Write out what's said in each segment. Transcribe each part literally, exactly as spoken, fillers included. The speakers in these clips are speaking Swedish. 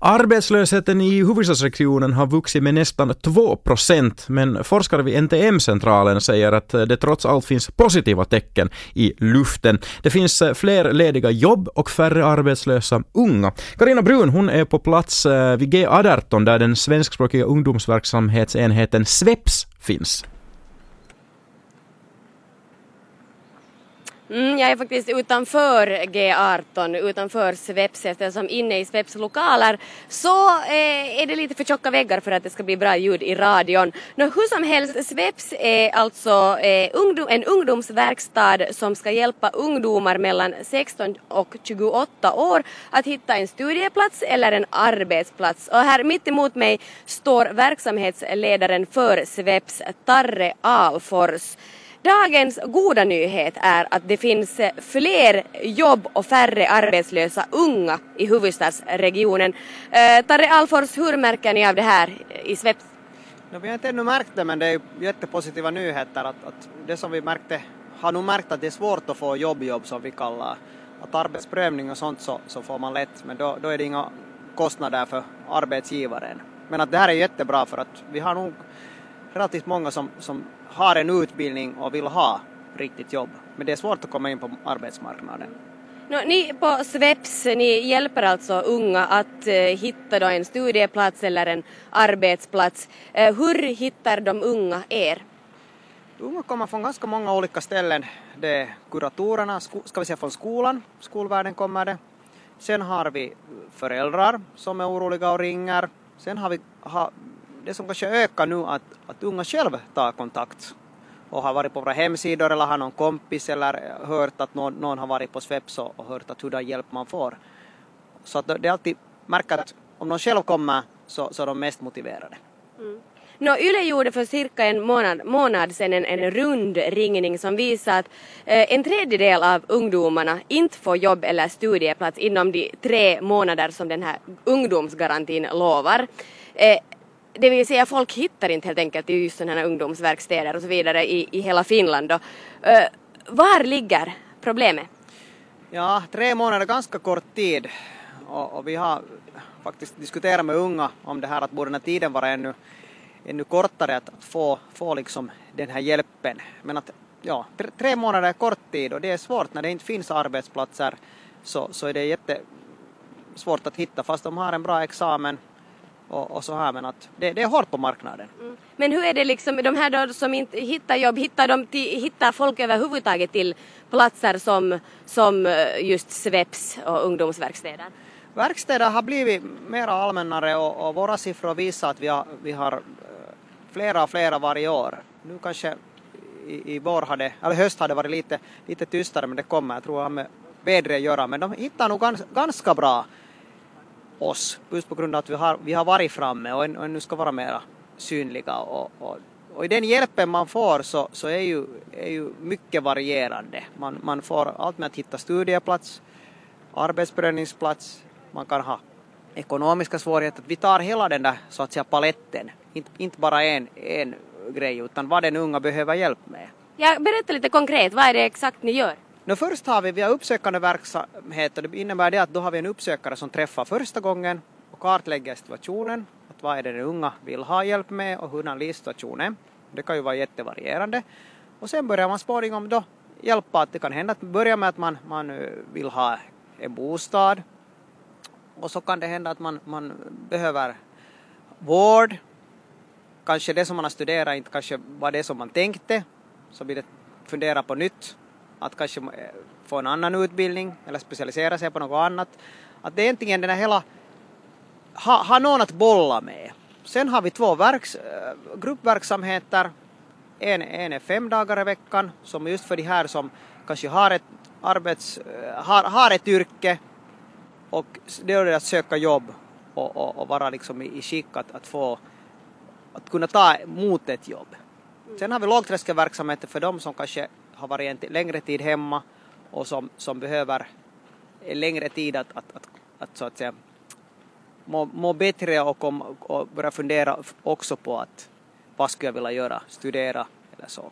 Arbetslösheten i huvudstadsregionen har vuxit med nästan två procent, men forskare vid N T M-centralen säger att det trots allt finns positiva tecken i luften. Det finns fler lediga jobb och färre arbetslösa unga. Carina Bruun, hon är på plats vid G arton där den svenskspråkiga ungdomsverksamhetsenheten S V E P S finns. Mm, jag är faktiskt utanför G arton, utanför S V E P S, eftersom inne i S V E P S lokaler så eh, är det lite för tjocka väggar för att det ska bli bra ljud i radion. Nå, hur som helst, S V E P S är alltså eh, ungdom, en ungdomsverkstad som ska hjälpa ungdomar mellan sexton och tjugoåtta år att hitta en studieplats eller en arbetsplats. Och här mitt emot mig står verksamhetsledaren för S V E P S, Tarre Ahlfors. Dagens goda nyhet är att det finns fler jobb och färre arbetslösa unga i huvudstadsregionen. Eh, Tarre Ahlfors, hur märker ni av det här i S V E P S? No, vi har inte ännu märkt det, men det är jättepositiva nyheter. Att, att det som vi märkte, har nog märkt att det är svårt att få jobbjobb som vi kallar. Att arbetsprövning och sånt så, så får man lätt, men då, då är det inga kostnader för arbetsgivaren. Men att det här är jättebra för att vi har nog relativt många som, som har en utbildning och vill ha riktigt jobb. Men det är svårt att komma in på arbetsmarknaden. No, ni på S V E P S, ni hjälper alltså unga att eh, hitta då en studieplats eller en arbetsplats. Eh, hur hittar de unga er? Unga kommer från ganska många olika ställen. Det är kuratorerna, sko- ska vi säga från skolan, skolvärlden kommer det. Sen har vi föräldrar som är oroliga och ringer. Sen har vi... Ha, Det som kanske ökar nu att, att unga själva tar kontakt och har varit på våra hemsidor eller har någon kompis eller hört att någon, någon har varit på S V E P S och hört att hur den hjälp man får. Så att det är alltid märker att om någon själv kommer så, så är de mest motiverade. Mm. No, Yle gjorde för cirka en månad, månad sedan en, en rundringning som visar att eh, en tredjedel av ungdomarna inte får jobb eller studieplats inom de tre månader som den här ungdomsgarantin lovar. Eh, Det vill säga folk hittar inte helt enkelt i just sådana här ungdomsverkstäder och så vidare i, i hela Finland. Uh, var ligger problemet? Ja, tre månader är ganska kort tid. Och, och vi har faktiskt diskuterat med unga om det här att borde den här tiden vara ännu, ännu kortare att, att få, få liksom den här hjälpen. Men att ja, tre, tre månader är kort tid och det är svårt när det inte finns arbetsplatser så, så är det jättesvårt att hitta fast de har en bra examen. Och, och så här, men att det, det är hårt på marknaden. Mm. Men hur är det liksom, de här då som inte hittar jobb, hittar, de till, hittar folk överhuvudtaget till platser som, som just S V E P S och ungdomsverkstäder? Verkstäder har blivit mer allmännare och, och våra siffror visar att vi har, vi har flera och flera varje år. Nu kanske i, i vår hade, eller höst hade varit lite, lite tystare, men det kommer, jag tror jag med vädret göra, men de hittar nog gans, ganska bra. Oss, just på grund av att vi har, vi har varit framme och, en, och nu ska vara mer synliga och, och, och i den hjälpen man får så, så är, ju, är ju mycket varierande. Man, man får allt med att hitta studieplats, arbetsprövningsplats, man kan ha ekonomiska svårigheter. Vi tar hela den där så att säga paletten, inte, inte bara en, en grej utan vad den unga behöver hjälp med. Jag berättar lite konkret, vad är det exakt ni gör? No, först har vi, vi har uppsökande verksamhet och det innebär det att då har vi en uppsökare som träffar första gången och kartlägger situationen. Att vad är det den unga vill ha hjälp med och hur den är situationen. Det kan ju vara jättevarierande. Och sen börjar man spåringom då hjälpa att det kan hända att börja med att man, man vill ha en bostad. Och så kan det hända att man, man behöver vård. Kanske det som man har studerat inte kanske var det som man tänkte. Så blir det fundera på nytt. Att kanske få en annan utbildning eller specialisera sig på något annat. Att det är egentligen den här hela, ha, ha någon att bolla med. Sen har vi två verks, gruppverksamheter. En, en är fem dagar i veckan som just för de här som kanske har ett, arbets, har, har ett yrke. Och det är att söka jobb och, och, och vara liksom i, i skick att, att, få, att kunna ta emot ett jobb. Sen har vi lågtröskelverksamheter för dem som kanske har varit en längre tid hemma och som, som behöver en längre tid att, att, att, att, så att säga, må, må bättre och, kom, och börja fundera också på att vad skulle jag vilja göra, studera eller så.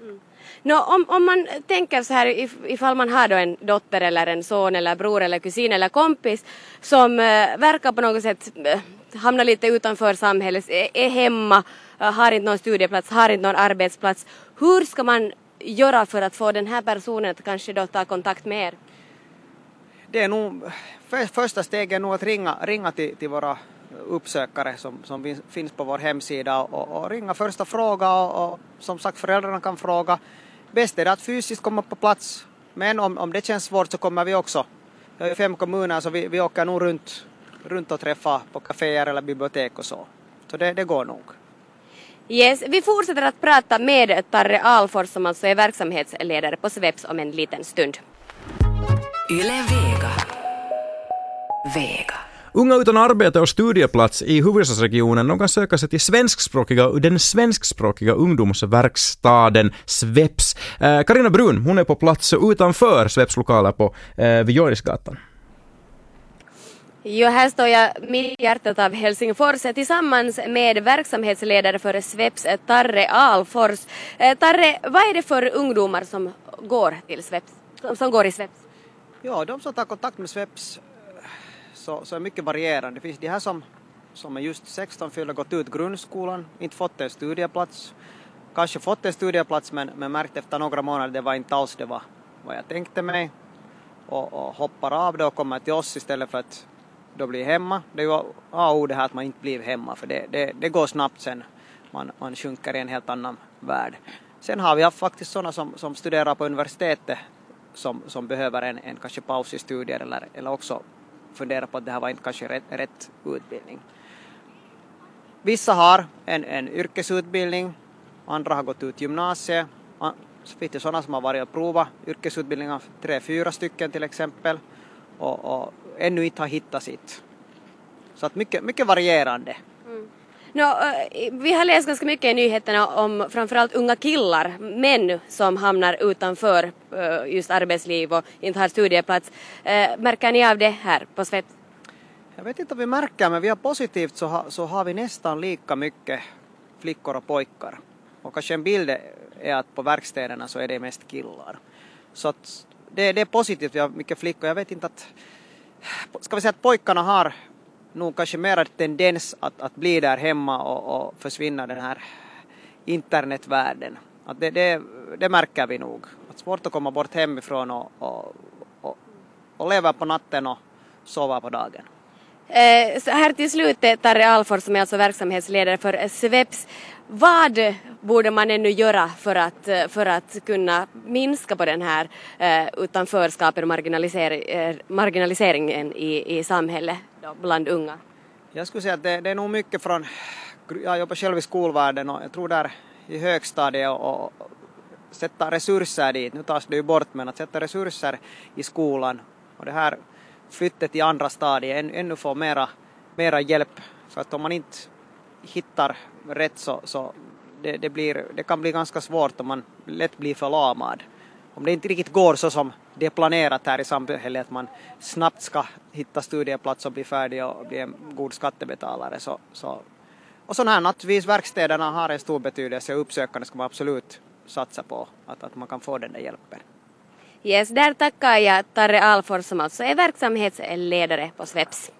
Mm. No, om, om man tänker så här, if, ifall man har då en dotter eller en son eller bror eller kusin eller kompis som eh, verkar på något sätt eh, hamnar lite utanför samhället, är, är hemma, har inte någon studieplats, har inte någon arbetsplats. Hur ska man göra för att få den här personen att kanske då ta kontakt med er? Det är nog, för, första steget är nog att ringa, ringa till, till våra uppsökare som, som finns på vår hemsida och, och ringa första fråga och, och som sagt föräldrarna kan fråga. Bäst är det att fysiskt komma på plats, men om, om det känns svårt så kommer vi också. Det är fem kommuner så vi, vi åker nog runt, runt och träffa på kaféer eller bibliotek och så. Så det, det går nog. Yes, vi fortsätter att prata med Tarre Ahlfors som alltså är verksamhetsledare på SVEPS om en liten stund. Yle Vega. Vega. Unga utan arbete och studieplats i huvudstadsregionen, de kan söka sig till svenskspråkiga, den svenskspråkiga ungdomsverkstaden SVEPS. Eh, Carina Bruun, hon är på plats utanför SVEPS lokaler på eh, vid Jorisgatan. Jo, här står jag mitt hjärtat av Helsingfors tillsammans med verksamhetsledare för SVEPS, Tarre Ahlfors. Eh, Tarre, vad är det för ungdomar som går till SVEPS, som, som går i SVEPS? Ja, de som tar kontakt med SVEPS så, så är mycket varierande. Det finns de här som, som är just sexton fyllda, gått ut grundskolan, inte fått en studieplats. Kanske fått en studieplats men, men märkt efter några månader det var inte alls det var vad jag tänkte mig. Och, och hoppar av det och kommer till oss istället för att då blir hemma. Det är ju A O det här att man inte blir hemma, för det, det, det går snabbt sen. Man, man sjunker i en helt annan värld. Sen har vi haft faktiskt sådana som, som studerar på universitetet som, som behöver en, en kanske paus i studier eller, eller också fundera på att det här var inte kanske rätt, rätt utbildning. Vissa har en, en yrkesutbildning, andra har gått ut gymnasiet. Så finns det sådana som har varit och provat yrkesutbildningar, tre, fyra stycken till exempel. Och, och ännu inte har hittat sitt. Så att mycket, mycket varierande. Mm. No, vi har läst ganska mycket i nyheterna om framförallt unga killar, män som hamnar utanför just arbetsliv och inte har studieplats. Märker ni av det här på SVEPS? Jag vet inte om vi märker, men vi har positivt så, ha, så har vi nästan lika mycket flickor och pojkar. Och kanske en bild är att på verkstäderna så är det mest killar. Så att det, det är positivt, vi har mycket flickor. Jag vet inte att... Ska vi säga att pojkarna har nog kanske mer tendens att, att bli där hemma och, och försvinna den här internetvärlden. Att det, det, det märker vi nog. Att det är svårt att komma bort hemifrån och, och, och, och leva på natten och sova på dagen. Eh, så här till slut är Tarre Ahlfors som är alltså verksamhetsledare för SVEPS. Vad borde man ännu göra för att, för att kunna minska på den här eh, utanförskapet och marginalisering, eh, marginaliseringen i, i samhället då, bland unga? Jag skulle säga att det, det är nog mycket från, jag jobbar själv i skolvärlden och jag tror där i högstadiet och, och sätta resurser dit, nu tas det ju bort, men att sätta resurser i skolan och det här flyttet i andra stadier än, ännu få mera, mera hjälp, för att om man inte hittar rätt så, så det, det, blir, det kan bli ganska svårt om man lätt blir förlamad. Om det inte riktigt går så som det är planerat här i samhället att man snabbt ska hitta studieplats och bli färdig och bli en god skattebetalare. Så, så. Och sådana här naturligtvis verkstäderna har en stor betydelse och uppsökande ska man absolut satsa på att, att man kan få den där hjälpen. Yes, där tackar jag Tarre Ahlfors som alltså är verksamhetsledare på SVEPS.